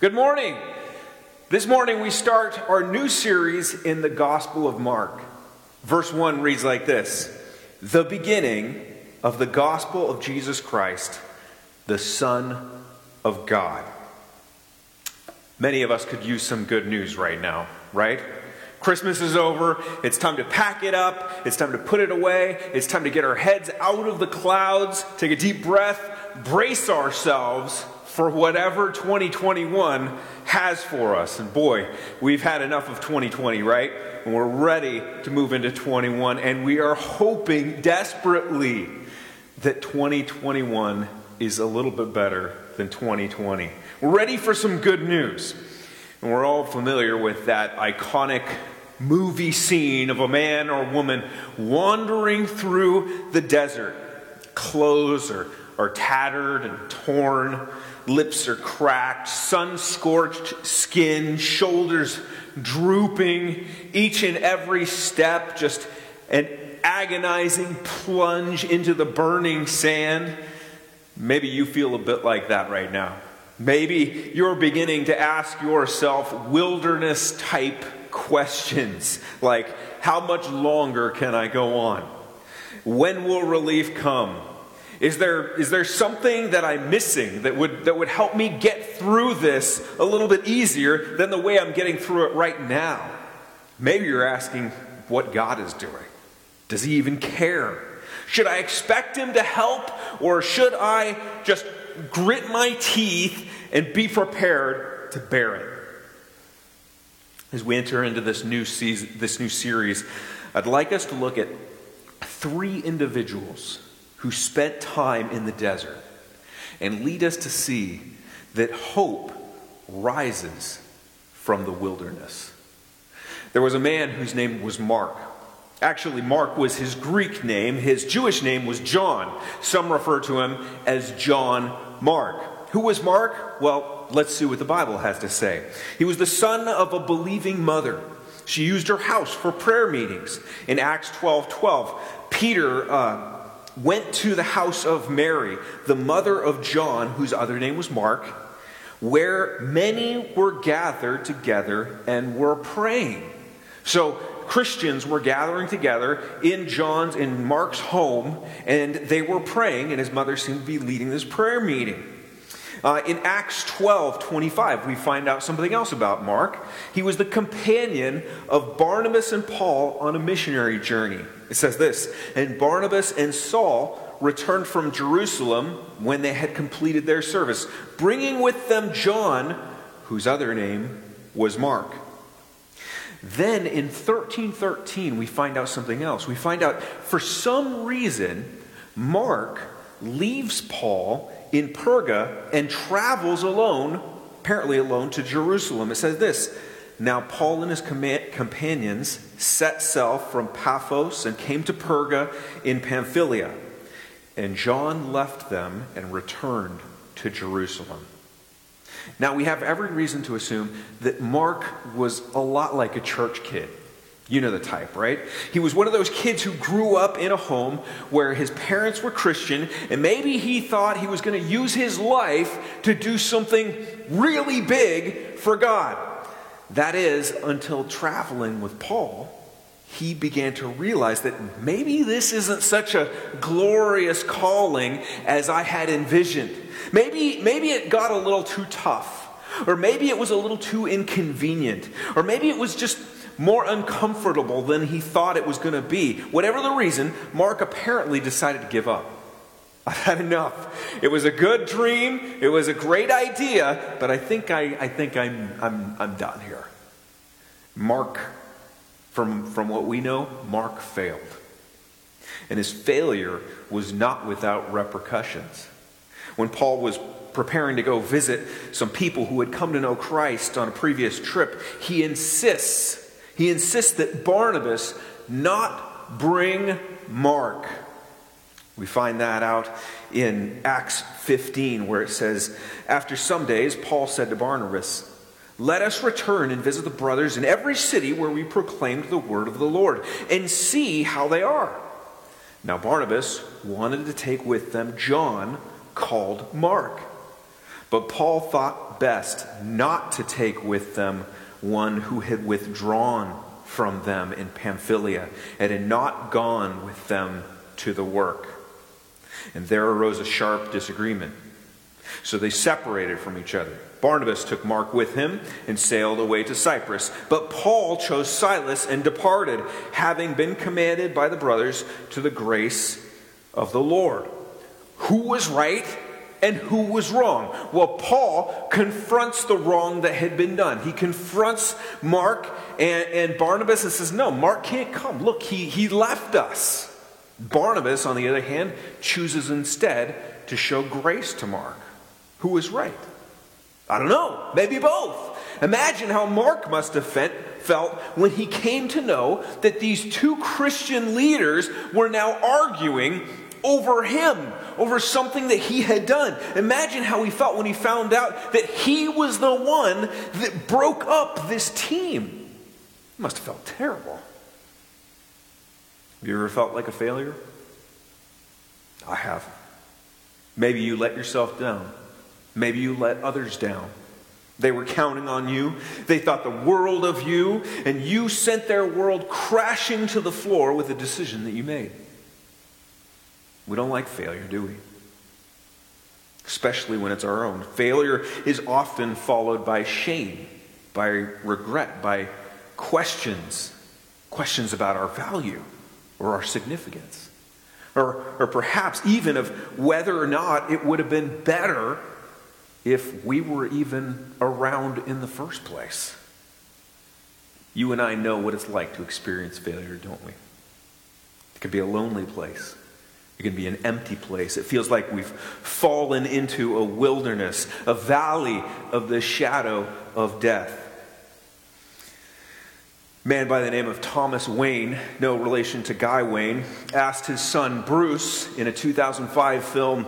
Good morning. This morning we start our new series in the Gospel of Mark. Verse 1 reads like this: the beginning of the Gospel of Jesus Christ, the Son of God. Many of us could use some good news right now, right? Christmas is over. It's time to pack it up. It's time to put it away. It's time to get our heads out of the clouds, take a deep breath, brace ourselves for whatever 2021 has for us. And boy, we've had enough of 2020, right? And we're ready to move into 21, and we are hoping desperately that 2021 is a little bit better than 2020. We're ready for some good news. And we're all familiar with that iconic movie scene of a man or woman wandering through the desert. Clothes are tattered and torn, lips are cracked, sun-scorched skin, shoulders drooping, each and every step just an agonizing plunge into the burning sand. Maybe you feel a bit like that right now. Maybe you're beginning to ask yourself wilderness-type questions, like, how much longer can I go on? When will relief come? Is there something that I'm missing that would help me get through this a little bit easier than the way I'm getting through it right now? Maybe you're asking what God is doing. Does he even care? Should I expect him to help, or should I just grit my teeth and be prepared to bear it? As we enter into this new season, this new series, I'd like us to look at three individuals who spent time in the desert and lead us to see that hope rises from the wilderness. There was a man whose name was Mark. Actually, Mark was his Greek name. His Jewish name was John. Some refer to him as John Mark. Who was Mark? Well, let's see what the Bible has to say. He was the son of a believing mother. She used her house for prayer meetings. In Acts 12:12, Peter went to the house of Mary, the mother of John, whose other name was Mark, where many were gathered together and were praying. So, Christians were gathering together in Mark's home, and they were praying, and his mother seemed to be leading this prayer meeting. In Acts 12:25, we find out something else about Mark. He was the companion of Barnabas and Paul on a missionary journey. It says this: and Barnabas and Saul returned from Jerusalem when they had completed their service, bringing with them John, whose other name was Mark. Then in 13:13, we find out something else. We find out, for some reason, Mark leaves Paul in Perga and travels alone, apparently alone, to Jerusalem. It says this: now Paul and his companions set sail from Paphos and came to Perga in Pamphylia. And John left them and returned to Jerusalem. Now, we have every reason to assume that Mark was a lot like a church kid. You know the type, right? He was one of those kids who grew up in a home where his parents were Christian, and maybe he thought he was going to use his life to do something really big for God. That is, until traveling with Paul, he began to realize that maybe this isn't such a glorious calling as I had envisioned. Maybe it got a little too tough, or maybe it was a little too inconvenient, or maybe it was just more uncomfortable than he thought it was going to be. Whatever the reason, Mark apparently decided to give up. I've had enough. It was a good dream. It was a great idea, but I think I'm done here. Mark, from what we know, Mark failed. And his failure was not without repercussions. When Paul was preparing to go visit some people who had come to know Christ on a previous trip, he insists that Barnabas not bring Mark. We find that out in Acts 15, where it says, after some days, Paul said to Barnabas, let us return and visit the brothers in every city where we proclaimed the word of the Lord, and see how they are. Now Barnabas wanted to take with them John, called Mark. But Paul thought best not to take with them one who had withdrawn from them in Pamphylia and had not gone with them to the work. And there arose a sharp disagreement. So they separated from each other. Barnabas took Mark with him and sailed away to Cyprus. But Paul chose Silas and departed, having been commanded by the brothers to the grace of the Lord. Who was right and who was wrong? Well, Paul confronts the wrong that had been done. He confronts Mark and Barnabas and says, no, Mark can't come. Look, he left us. Barnabas, on the other hand, chooses instead to show grace to Mark. Who was right? I don't know. Maybe both. Imagine how Mark must have felt when he came to know that these two Christian leaders were now arguing over him, over something that he had done. Imagine how he felt when he found out that he was the one that broke up this team. He must have felt terrible. Have you ever felt like a failure? I have. Maybe you let yourself down. Maybe you let others down. They were counting on you. They thought the world of you, and you sent their world crashing to the floor with a decision that you made. We don't like failure, do we? Especially when it's our own. Failure is often followed by shame, by regret, by questions about our value or our significance, or perhaps even of whether or not it would have been better if we were even around in the first place. You and I know what it's like to experience failure, don't we? It can be a lonely place. It can be an empty place. It feels like we've fallen into a wilderness, a valley of the shadow of death. A man by the name of Thomas Wayne, no relation to Guy Wayne, asked his son Bruce in a 2005 film,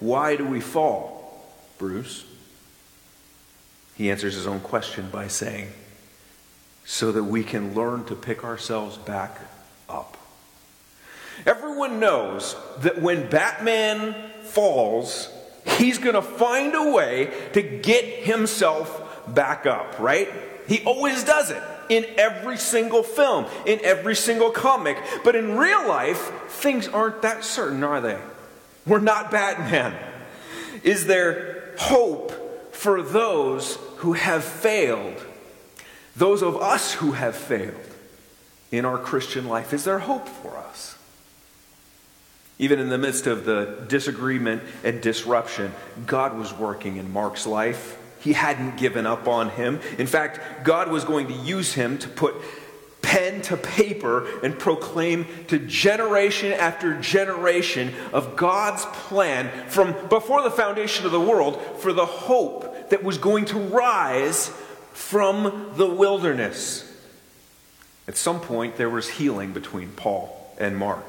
"Why do we fall?" Bruce. He answers his own question by saying, so that we can learn to pick ourselves back up. Everyone knows that when Batman falls, he's going to find a way to get himself back up, right? He always does it in every single film, in every single comic. But in real life, things aren't that certain, are they? We're not Batman. Is there hope for those who have failed, those of us who have failed in our Christian life? Is there hope for us? Even in the midst of the disagreement and disruption, God was working in Mark's life. He hadn't given up on him. In fact, God was going to use him to put pen to paper and proclaim to generation after generation of God's plan from before the foundation of the world for the hope that was going to rise from the wilderness. At some point, there was healing between Paul and Mark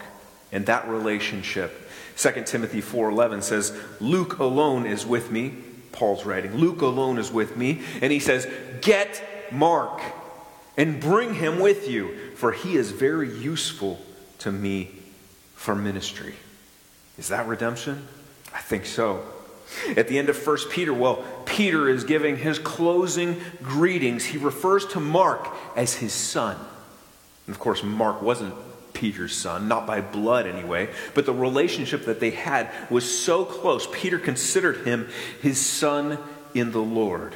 and that relationship. 2 Timothy 4:11 says, Luke alone is with me. Paul's writing, Luke alone is with me. And he says, get Mark and bring him with you, for he is very useful to me for ministry. Is that redemption? I think so. At the end of First Peter, well, Peter is giving his closing greetings. He refers to Mark as his son. And of course, Mark wasn't Peter's son, not by blood anyway, but the relationship that they had was so close. Peter considered him his son in the Lord.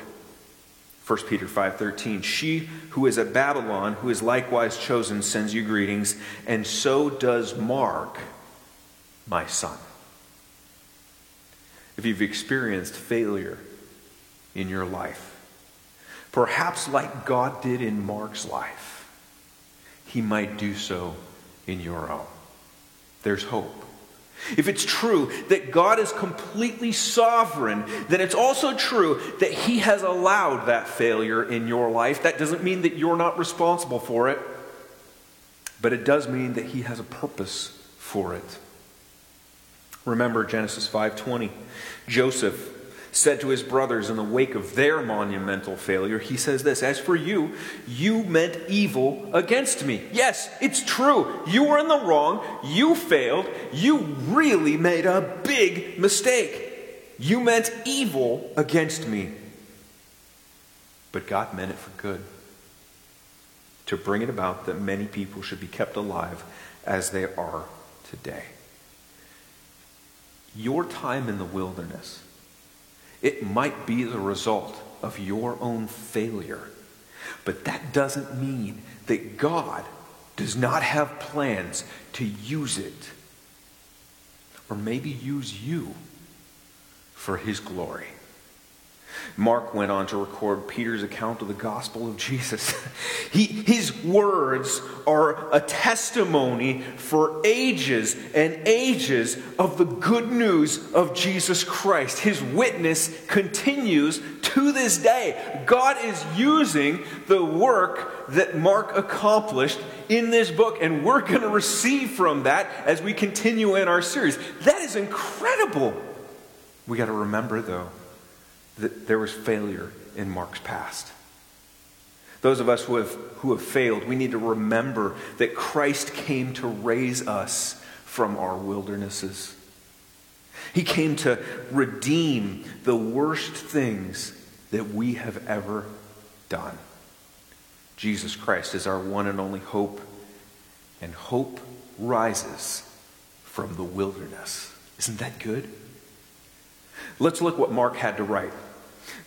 1 Peter 5:13, she who is at Babylon, who is likewise chosen, sends you greetings, and so does Mark, my son. If you've experienced failure in your life, perhaps like God did in Mark's life, he might do so in your own. There's hope. If it's true that God is completely sovereign, then it's also true that he has allowed that failure in your life. That doesn't mean that you're not responsible for it, but it does mean that he has a purpose for it. Remember Genesis 5:20. Joseph said to his brothers in the wake of their monumental failure, he says this, as for you, you meant evil against me. Yes, it's true. You were in the wrong. You failed. You really made a big mistake. you meant evil against me, but God meant it for good, to bring it about that many people should be kept alive as they are today." Your time in the wilderness, it might be the result of your own failure, but that doesn't mean that God does not have plans to use it, or maybe use you for his glory. Mark went on to record Peter's account of the gospel of Jesus. His words are a testimony for ages and ages of the good news of Jesus Christ. His witness continues to this day. God is using the work that Mark accomplished in this book, and we're going to receive from that as we continue in our series. That is incredible. We got to remember, though, that there was failure in Mark's past. Those of us who have failed, we need to remember that Christ came to raise us from our wildernesses. He came to redeem the worst things that we have ever done. Jesus Christ is our one and only hope, and hope rises from the wilderness. Isn't that good? Let's look what Mark had to write.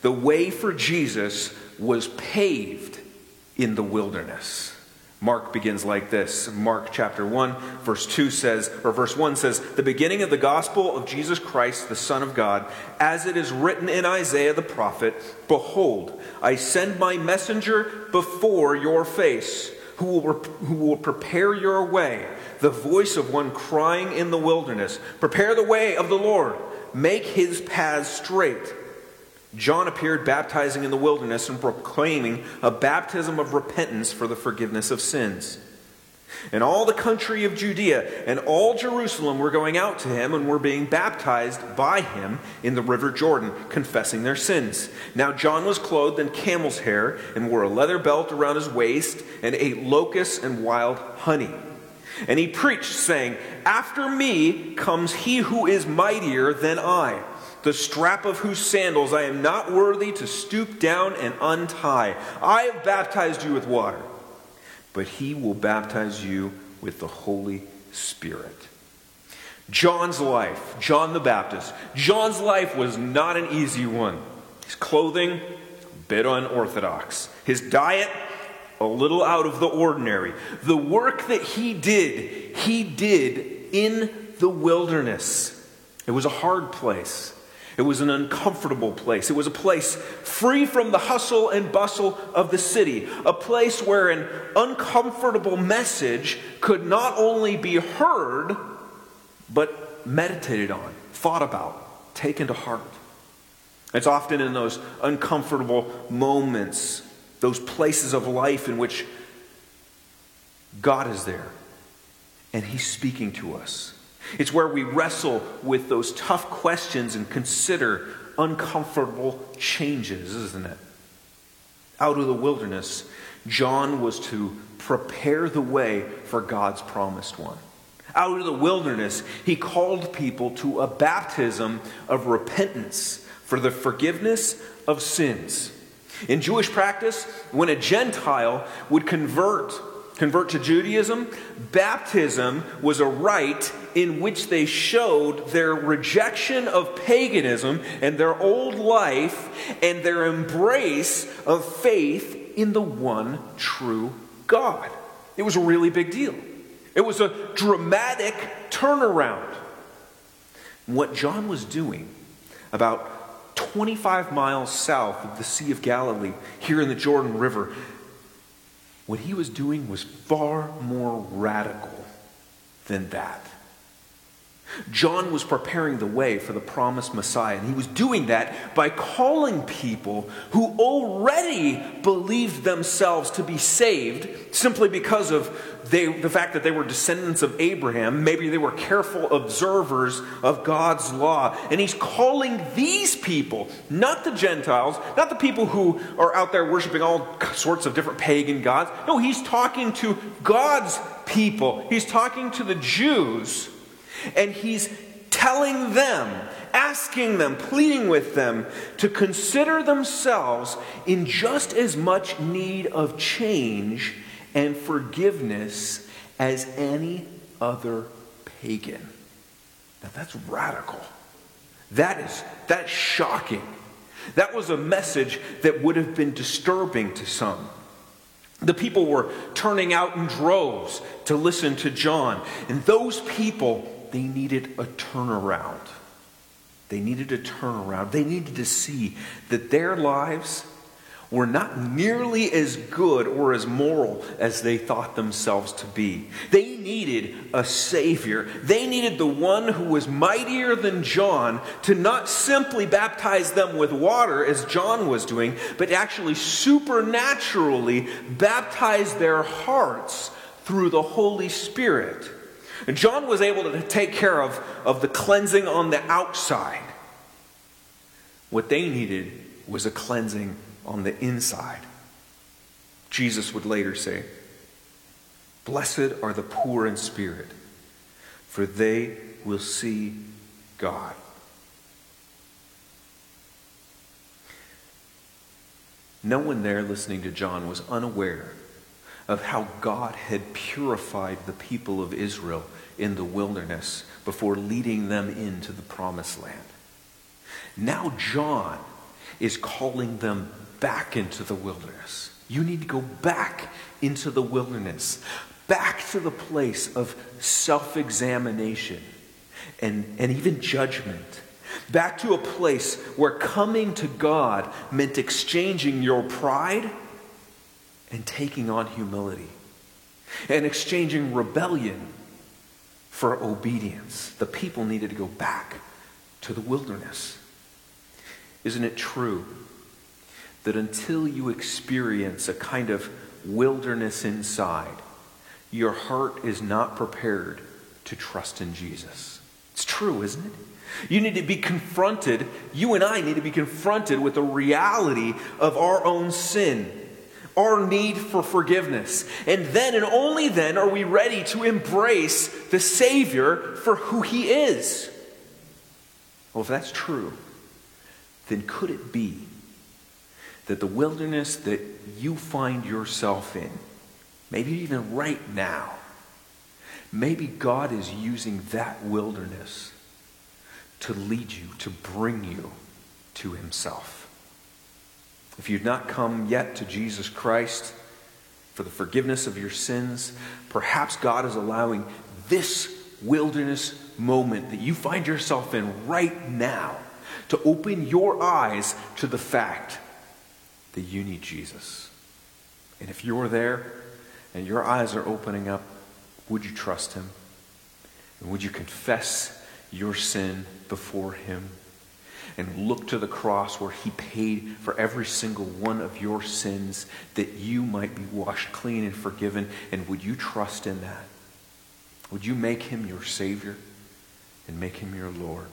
The way for Jesus was paved in the wilderness. Mark begins like this. Mark chapter 1, verse 1 says, "The beginning of the gospel of Jesus Christ, the Son of God, as it is written in Isaiah the prophet, Behold, I send my messenger before your face, who will prepare your way, the voice of one crying in the wilderness, Prepare the way of the Lord. Make his paths straight. John appeared baptizing in the wilderness and proclaiming a baptism of repentance for the forgiveness of sins. And all the country of Judea and all Jerusalem were going out to him and were being baptized by him in the river Jordan, confessing their sins. Now John was clothed in camel's hair and wore a leather belt around his waist and ate locusts and wild honey. And he preached, saying, After me comes he who is mightier than I, the strap of whose sandals I am not worthy to stoop down and untie. I have baptized you with water, but he will baptize you with the Holy Spirit." John's life, John the Baptist, John's life was not an easy one. His clothing, a bit unorthodox. His diet, a little out of the ordinary. The work that he did in the wilderness. It was a hard place. It was an uncomfortable place. It was a place free from the hustle and bustle of the city. A place where an uncomfortable message could not only be heard, but meditated on, thought about, taken to heart. It's often in those uncomfortable moments, those places of life in which God is there and he's speaking to us. It's where we wrestle with those tough questions and consider uncomfortable changes, isn't it? Out of the wilderness, John was to prepare the way for God's promised one. Out of the wilderness, he called people to a baptism of repentance for the forgiveness of sins. In Jewish practice, when a Gentile would convert to Judaism, baptism was a rite in which they showed their rejection of paganism and their old life and their embrace of faith in the one true God. It was a really big deal. It was a dramatic turnaround. What John was doing about 25 miles south of the Sea of Galilee, here in the Jordan River, what he was doing was far more radical than that. John was preparing the way for the promised Messiah, and he was doing that by calling people who already believed themselves to be saved simply because of the fact that they were descendants of Abraham. Maybe they were careful observers of God's law. And he's calling these people, not the Gentiles, not the people who are out there worshiping all sorts of different pagan gods. No, he's talking to God's people. He's talking to the Jews. And he's telling them asking them, pleading with them to consider themselves in just as much need of change and forgiveness as any other pagan. Now that's radical. That's shocking. That was a message that would have been disturbing to some. The people were turning out in droves to listen to John. And those people, they needed a turnaround. They needed to see that their lives were not nearly as good or as moral as they thought themselves to be. They needed a Savior. They needed the one who was mightier than John to not simply baptize them with water as John was doing, but actually supernaturally baptize their hearts through the Holy Spirit. And John was able to take care of the cleansing on the outside. What they needed was a cleansing on the inside. Jesus would later say, "Blessed are the poor in spirit, for they will see God." No one there listening to John was unaware of how God had purified the people of Israel in the wilderness before leading them into the promised land. Now John is calling them back into the wilderness. You need to go back into the wilderness, back to the place of self-examination and even judgment, back to a place where coming to God meant exchanging your pride and taking on humility, and exchanging rebellion for obedience. The people needed to go back to the wilderness. Isn't it true that until you experience a kind of wilderness inside, your heart is not prepared to trust in Jesus? It's true, isn't it? You need to be confronted, you and I need to be confronted with the reality of our own sin, our need for forgiveness. And then and only then are we ready to embrace the Savior for who He is. Well, if that's true, then could it be that the wilderness that you find yourself in, maybe even right now, maybe God is using that wilderness to lead you, to bring you to Himself? If you've not come yet to Jesus Christ for the forgiveness of your sins, perhaps God is allowing this wilderness moment that you find yourself in right now to open your eyes to the fact that you need Jesus. And if you're there and your eyes are opening up, would you trust Him? And would you confess your sin before Him? And look to the cross where He paid for every single one of your sins that you might be washed clean and forgiven. And would you trust in that? Would you make Him your Savior and make Him your Lord?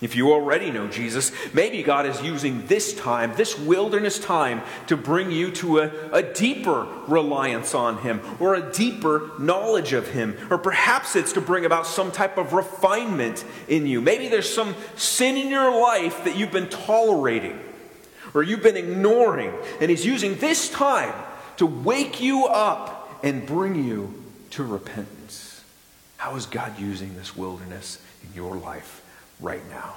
If you already know Jesus, maybe God is using this time, this wilderness time, to bring you to a deeper reliance on Him or a deeper knowledge of Him. Or perhaps it's to bring about some type of refinement in you. Maybe there's some sin in your life that you've been tolerating or you've been ignoring. And He's using this time to wake you up and bring you to repentance. How is God using this wilderness in your life right now?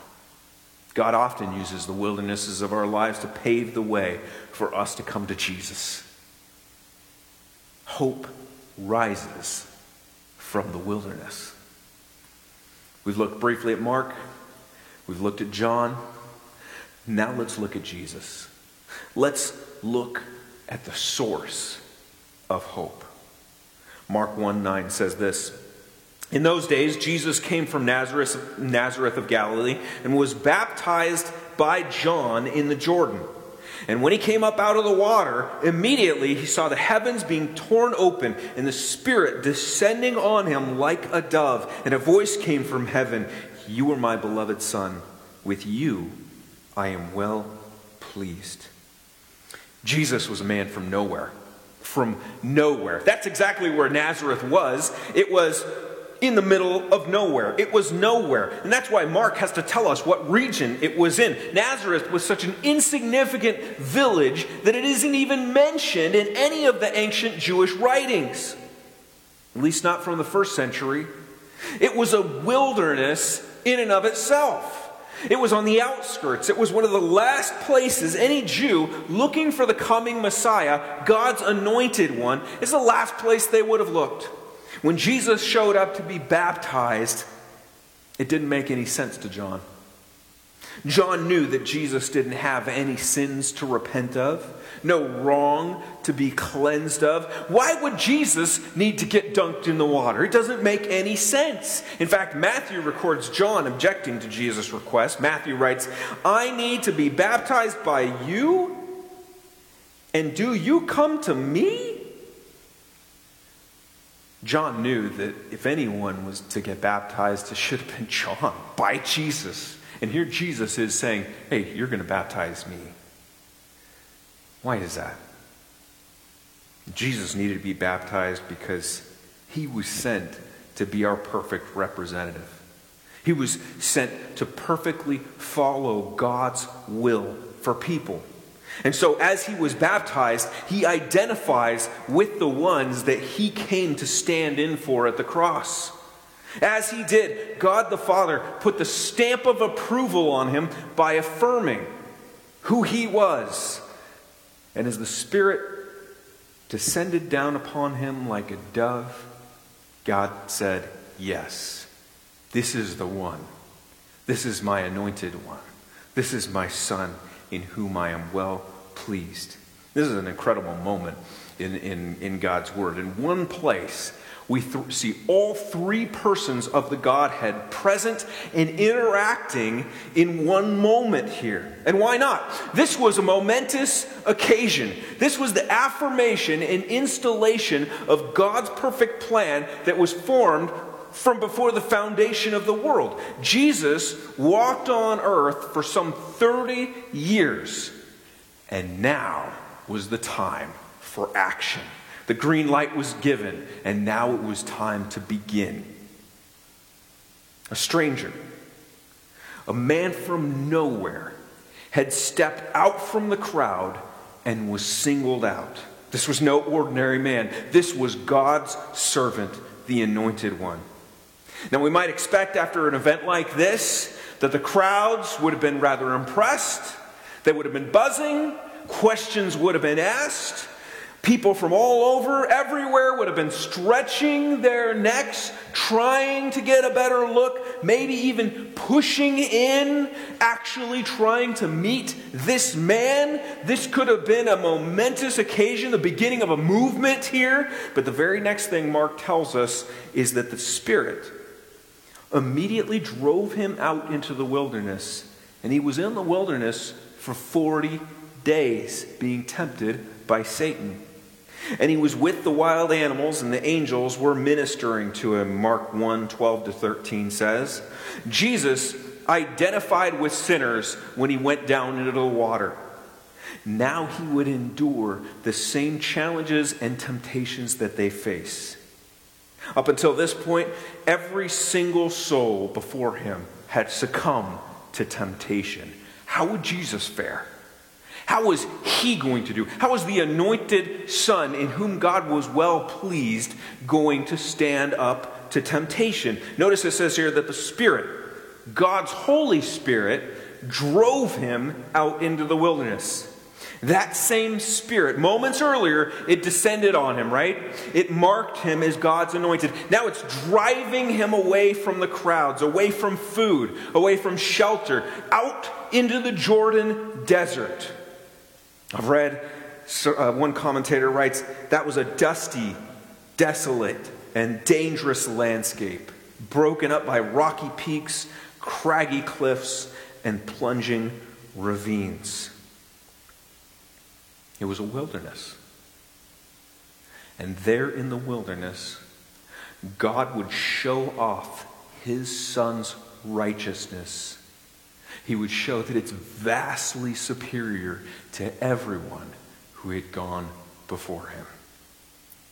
God often uses the wildernesses of our lives to pave the way for us to come to Jesus. Hope rises from the wilderness. We've looked briefly at Mark. We've looked at John. Now let's look at Jesus. Let's look at the source of hope. Mark 1:9 says this: "In those days, Jesus came from Nazareth of Galilee and was baptized by John in the Jordan. And when He came up out of the water, immediately He saw the heavens being torn open and the Spirit descending on Him like a dove. And a voice came from heaven, 'You are my beloved Son. With you I am well pleased.'" Jesus was a man from nowhere. From nowhere. That's exactly where Nazareth was. It was in the middle of nowhere. It was nowhere. And that's why Mark has to tell us what region it was in. Nazareth was such an insignificant village that it isn't even mentioned in any of the ancient Jewish writings. At least not from the first century. It was a wilderness in and of itself. It was on the outskirts. It was one of the last places any Jew looking for the coming Messiah, God's anointed one, is the last place they would have looked. When Jesus showed up to be baptized, it didn't make any sense to John. John knew that Jesus didn't have any sins to repent of, no wrong to be cleansed of. Why would Jesus need to get dunked in the water? It doesn't make any sense. In fact, Matthew records John objecting to Jesus' request. Matthew writes, "I need to be baptized by you, and do you come to me?" John knew that if anyone was to get baptized, it should have been John by Jesus. And here Jesus is saying, hey, you're going to baptize me. Why is that? Jesus needed to be baptized because he was sent to be our perfect representative. He was sent to perfectly follow God's will for people. And so as he was baptized, he identifies with the ones that he came to stand in for at the cross. As he did, God the Father put the stamp of approval on him by affirming who he was. And as the Spirit descended down upon him like a dove, God said, yes, this is the one. This is my anointed one. This is my Son in whom I am well pleased. This is an incredible moment in God's Word. In one place, we see all three persons of the Godhead present and interacting in one moment here. And why not? This was a momentous occasion. This was the affirmation and installation of God's perfect plan that was formed from before the foundation of the world. Jesus walked on earth for some 30 years, and now was the time for action. The green light was given, and now it was time to begin. A stranger, a man from nowhere, had stepped out from the crowd and was singled out. This was no ordinary man. This was God's servant, the anointed one. Now, we might expect after an event like this that the crowds would have been rather impressed. They would have been buzzing. Questions would have been asked. People from all over, everywhere, would have been stretching their necks, trying to get a better look, maybe even pushing in, actually trying to meet this man. This could have been a momentous occasion, the beginning of a movement here. But the very next thing Mark tells us is that the Spirit immediately drove him out into the wilderness. And he was in the wilderness for 40 days, being tempted by Satan. And he was with the wild animals, and the angels were ministering to him. Mark 1:12-13 says, Jesus identified with sinners when he went down into the water. Now he would endure the same challenges and temptations that they face. Up until this point, every single soul before him had succumbed to temptation. How would Jesus fare? How was he going to do? How was the anointed Son in whom God was well pleased going to stand up to temptation? Notice it says here that the Spirit, God's Holy Spirit, drove him out into the wilderness. That same Spirit, moments earlier, it descended on him, right? It marked him as God's anointed. Now it's driving him away from the crowds, away from food, away from shelter, out into the Jordan desert. I've read, one commentator writes, that was a dusty, desolate, and dangerous landscape, broken up by rocky peaks, craggy cliffs, and plunging ravines. It was a wilderness. And there in the wilderness, God would show off his Son's righteousness. He would show that it's vastly superior to everyone who had gone before him.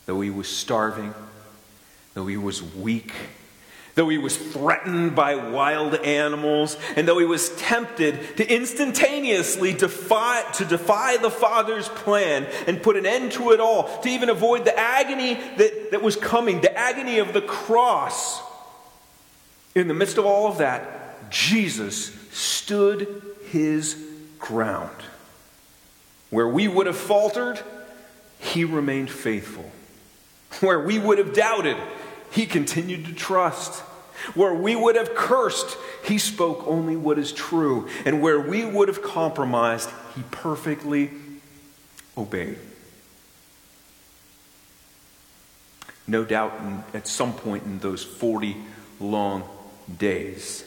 Though he was starving, though he was weak, though he was threatened by wild animals, and though he was tempted to instantaneously defy the Father's plan and put an end to it all, to even avoid the agony that was coming, the agony of the cross. In the midst of all of that, Jesus stood his ground. Where we would have faltered, he remained faithful. Where we would have doubted, he continued to trust. Where we would have cursed, he spoke only what is true. And where we would have compromised, he perfectly obeyed. No doubt at some point in those 40 long days,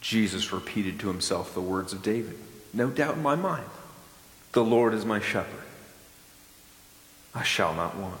Jesus repeated to himself the words of David. No doubt in my mind, the Lord is my shepherd. I shall not want.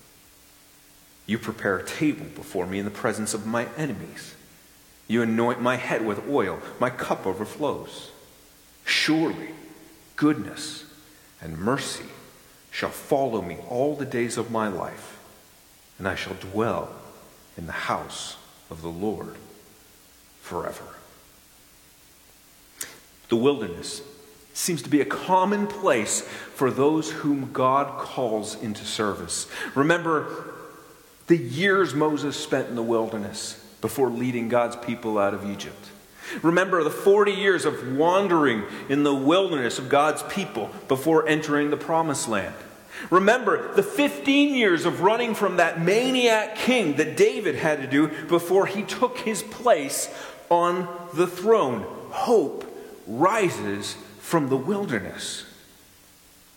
You prepare a table before me in the presence of my enemies. You anoint my head with oil. My cup overflows. Surely, goodness and mercy shall follow me all the days of my life, and I shall dwell in the house of the Lord forever. The wilderness seems to be a common place for those whom God calls into service. Remember the years Moses spent in the wilderness before leading God's people out of Egypt. Remember the 40 years of wandering in the wilderness of God's people before entering the promised land. Remember the 15 years of running from that maniac king that David had to do before he took his place on the throne. Hope rises from the wilderness.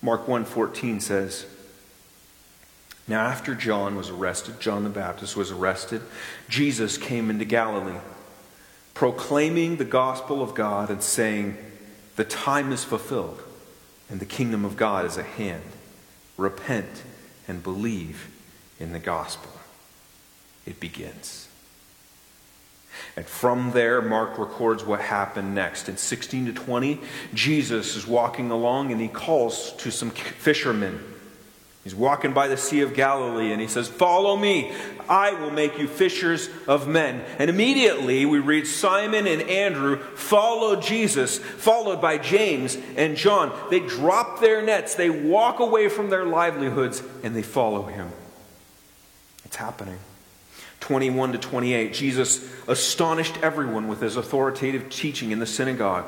Mark 1:14 says, Now after John the Baptist was arrested, Jesus came into Galilee, proclaiming the gospel of God and saying, The time is fulfilled, and the kingdom of God is at hand. Repent and believe in the gospel. It begins. And from there, Mark records what happened next. In 16 to 20, Jesus is walking along and he calls to some fishermen. He's walking by the Sea of Galilee and he says, Follow me, I will make you fishers of men. And immediately we read Simon and Andrew follow Jesus, followed by James and John. They drop their nets, they walk away from their livelihoods, and they follow him. It's happening. 21 to 28, Jesus astonished everyone with his authoritative teaching in the synagogue.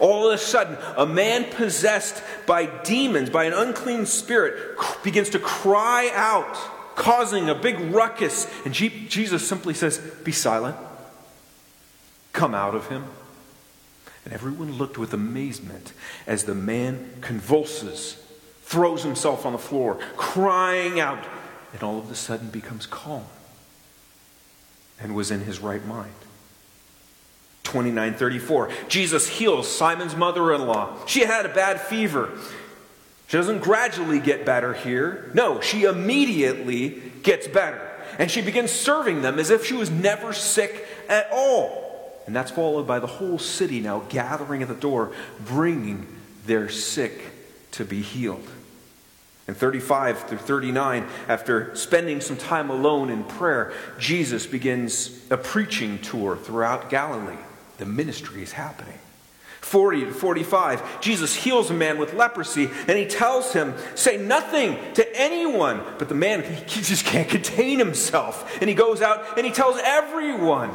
All of a sudden, a man possessed by demons, by an unclean spirit, begins to cry out, causing a big ruckus. And Jesus simply says, Be silent. Come out of him. And everyone looked with amazement as the man convulses, throws himself on the floor, crying out, and all of a sudden becomes calm and was in his right mind. 29:34. Jesus heals Simon's mother-in-law. She had a bad fever. She doesn't gradually get better here. No, she immediately gets better. And she begins serving them as if she was never sick at all. And that's followed by the whole city now gathering at the door, bringing their sick to be healed. In 35 through 39, after spending some time alone in prayer, Jesus begins a preaching tour throughout Galilee. The ministry is happening. 40 to 45, Jesus heals a man with leprosy, and he tells him, say nothing to anyone. But the man, he just can't contain himself. And he goes out and he tells everyone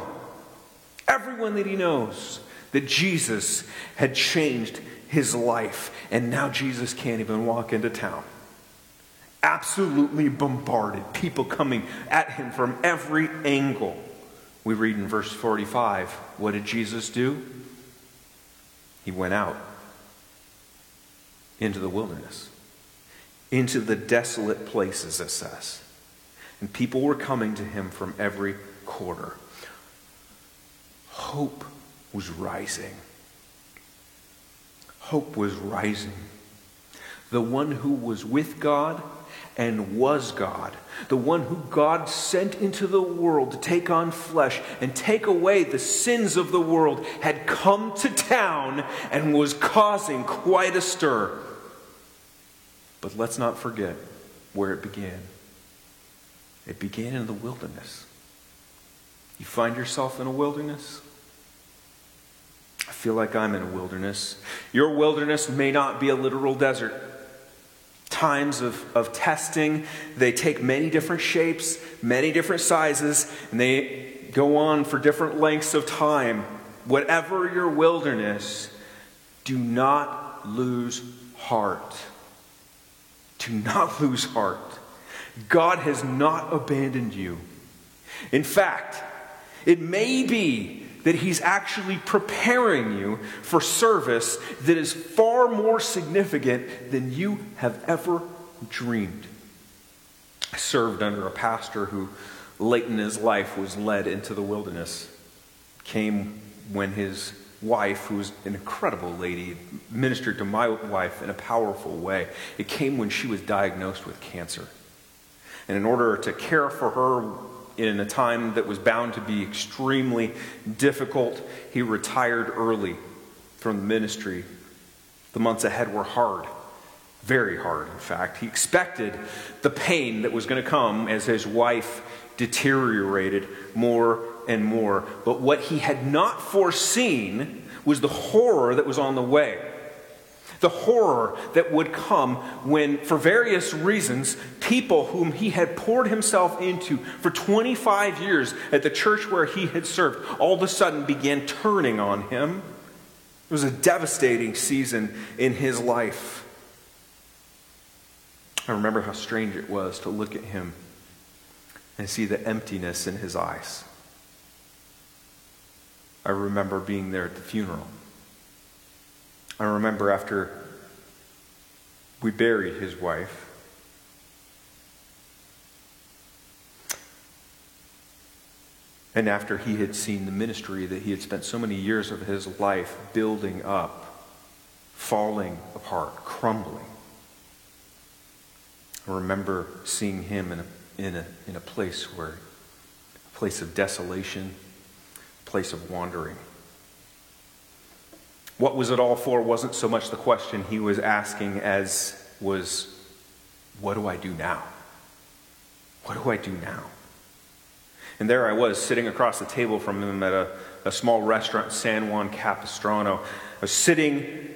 that he knows, that Jesus had changed his life. And now Jesus can't even walk into town. Absolutely bombarded. People coming at him from every angle. We read in verse 45, what did Jesus do? He went out into the wilderness, into the desolate places, it says. And people were coming to him from every quarter. hope was rising. Hope was rising. The one who was with God and was God, the one who God sent into the world to take on flesh and take away the sins of the world, had come to town and was causing quite a stir. But let's not forget where it began. It began in the wilderness. You find yourself in a wilderness? I feel like I'm in a wilderness. Your wilderness may not be a literal desert. Times of testing, they take many different shapes, many different sizes, and they go on for different lengths of time. Whatever your wilderness, do not lose heart. Do not lose heart. God has not abandoned you. In fact, it may be that he's actually preparing you for service that is far more significant than you have ever dreamed. I served under a pastor who late in his life was led into the wilderness. Came when his wife, who was an incredible lady, ministered to my wife in a powerful way. It came when she was diagnosed with cancer. And in order to care for her in a time that was bound to be extremely difficult, he retired early from the ministry. The months ahead were hard, very hard, in fact. He expected the pain that was going to come as his wife deteriorated more and more. But what he had not foreseen was the horror that was on the way. The horror that would come when, for various reasons, people whom he had poured himself into for 25 years at the church where he had served, all of a sudden began turning on him. It was a devastating season in his life. I remember how strange it was to look at him and see the emptiness in his eyes. I remember being there at the funeral. I remember after we buried his wife, and after he had seen the ministry that he had spent so many years of his life building up, falling apart, crumbling, I remember seeing him in a place where, a place of desolation, a place of wandering. What was it all for wasn't so much the question he was asking as was, what do I do now? What do I do now? And there I was, sitting across the table from him at a small restaurant, San Juan Capistrano. I was sitting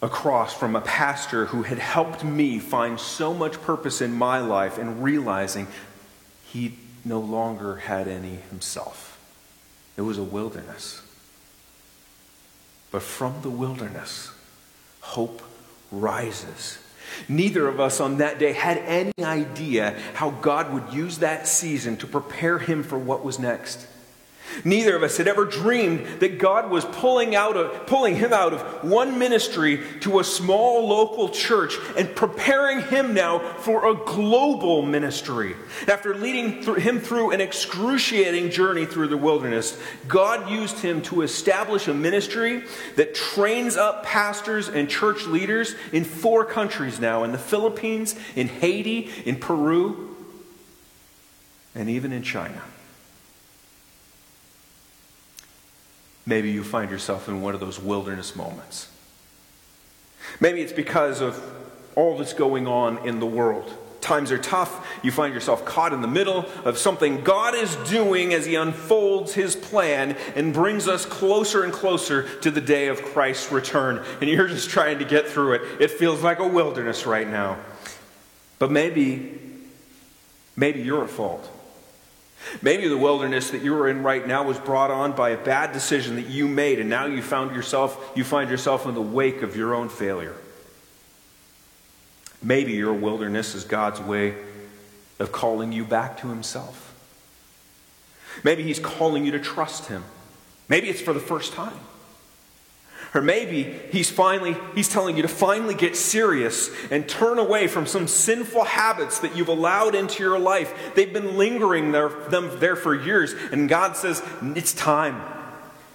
across from a pastor who had helped me find so much purpose in my life, and realizing he no longer had any himself. It was a wilderness. But from the wilderness, hope rises. Neither of us on that day had any idea how God would use that season to prepare him for what was next. Neither of us had ever dreamed that God was pulling him out of one ministry to a small local church and preparing him now for a global ministry. After leading him through an excruciating journey through the wilderness, God used him to establish a ministry that trains up pastors and church leaders in 4 countries now, in the Philippines, in Haiti, in Peru, and even in China. Maybe you find yourself in one of those wilderness moments. Maybe it's because of all that's going on in the world. Times are tough. You find yourself caught in the middle of something God is doing as he unfolds his plan and brings us closer and closer to the day of Christ's return. And you're just trying to get through it. It feels like a wilderness right now. But maybe you're at fault. Maybe the wilderness that you are in right now was brought on by a bad decision that you made, and now you find yourself in the wake of your own failure. Maybe your wilderness is God's way of calling you back to himself. Maybe he's calling you to trust him. Maybe it's for the first time. Or maybe he's telling you to finally get serious and turn away from some sinful habits that you've allowed into your life. They've been lingering there for years. And God says, it's time.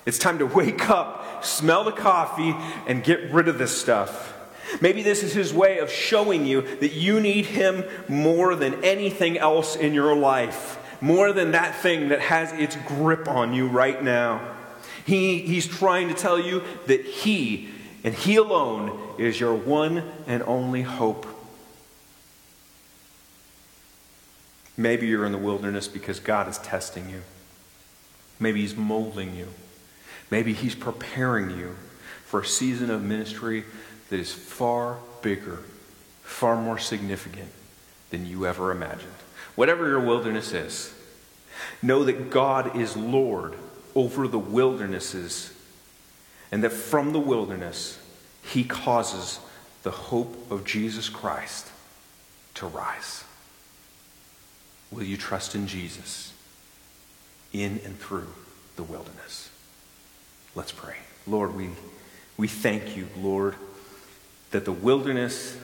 It's time to wake up, smell the coffee, and get rid of this stuff. Maybe this is his way of showing you that you need him more than anything else in your life. More than that thing that has its grip on you right now. He's trying to tell you that he, and he alone, is your one and only hope. Maybe you're in the wilderness because God is testing you. Maybe he's molding you. Maybe he's preparing you for a season of ministry that is far bigger, far more significant than you ever imagined. Whatever your wilderness is, know that God is Lord over the wildernesses, and that from the wilderness, he causes the hope of Jesus Christ to rise. Will you trust in Jesus in and through the wilderness? Let's pray. Lord, we thank you, Lord, that the wildernesses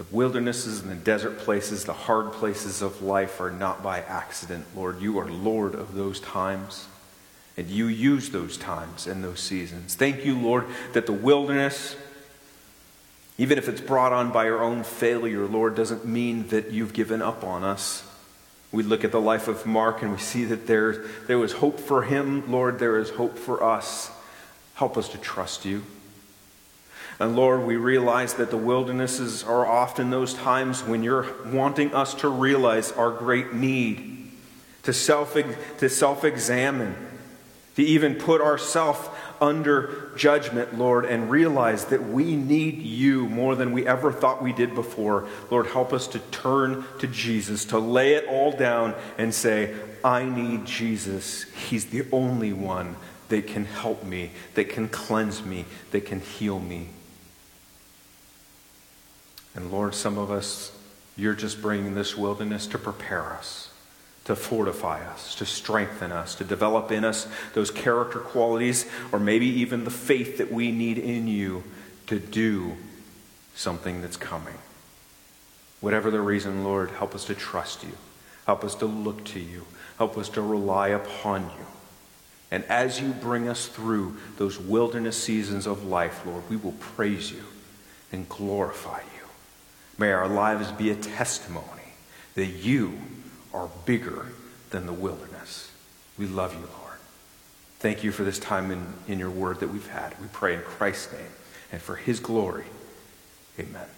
and the desert places, the hard places of life are not by accident, Lord. You are Lord of those times. And you use those times and those seasons. Thank you, Lord, that the wilderness, even if it's brought on by your own failure, Lord, doesn't mean that you've given up on us. We look at the life of Mark and we see that there was hope for him. Lord, there is hope for us. Help us to trust you. And Lord, we realize that the wildernesses are often those times when you're wanting us to realize our great need, to self-examine. To even put ourselves under judgment, Lord, and realize that we need you more than we ever thought we did before. Lord, help us to turn to Jesus, to lay it all down and say, I need Jesus. He's the only one that can help me, that can cleanse me, that can heal me. And Lord, some of us, you're just bringing this wilderness to prepare us, to fortify us, to strengthen us, to develop in us those character qualities, or maybe even the faith that we need in you to do something that's coming. Whatever the reason, Lord, help us to trust you. Help us to look to you. Help us to rely upon you. And as you bring us through those wilderness seasons of life, Lord, we will praise you and glorify you. May our lives be a testimony that you are bigger than the wilderness. We love you, Lord. Thank you for this time in your word that we've had. We pray in Christ's name and for his glory. Amen.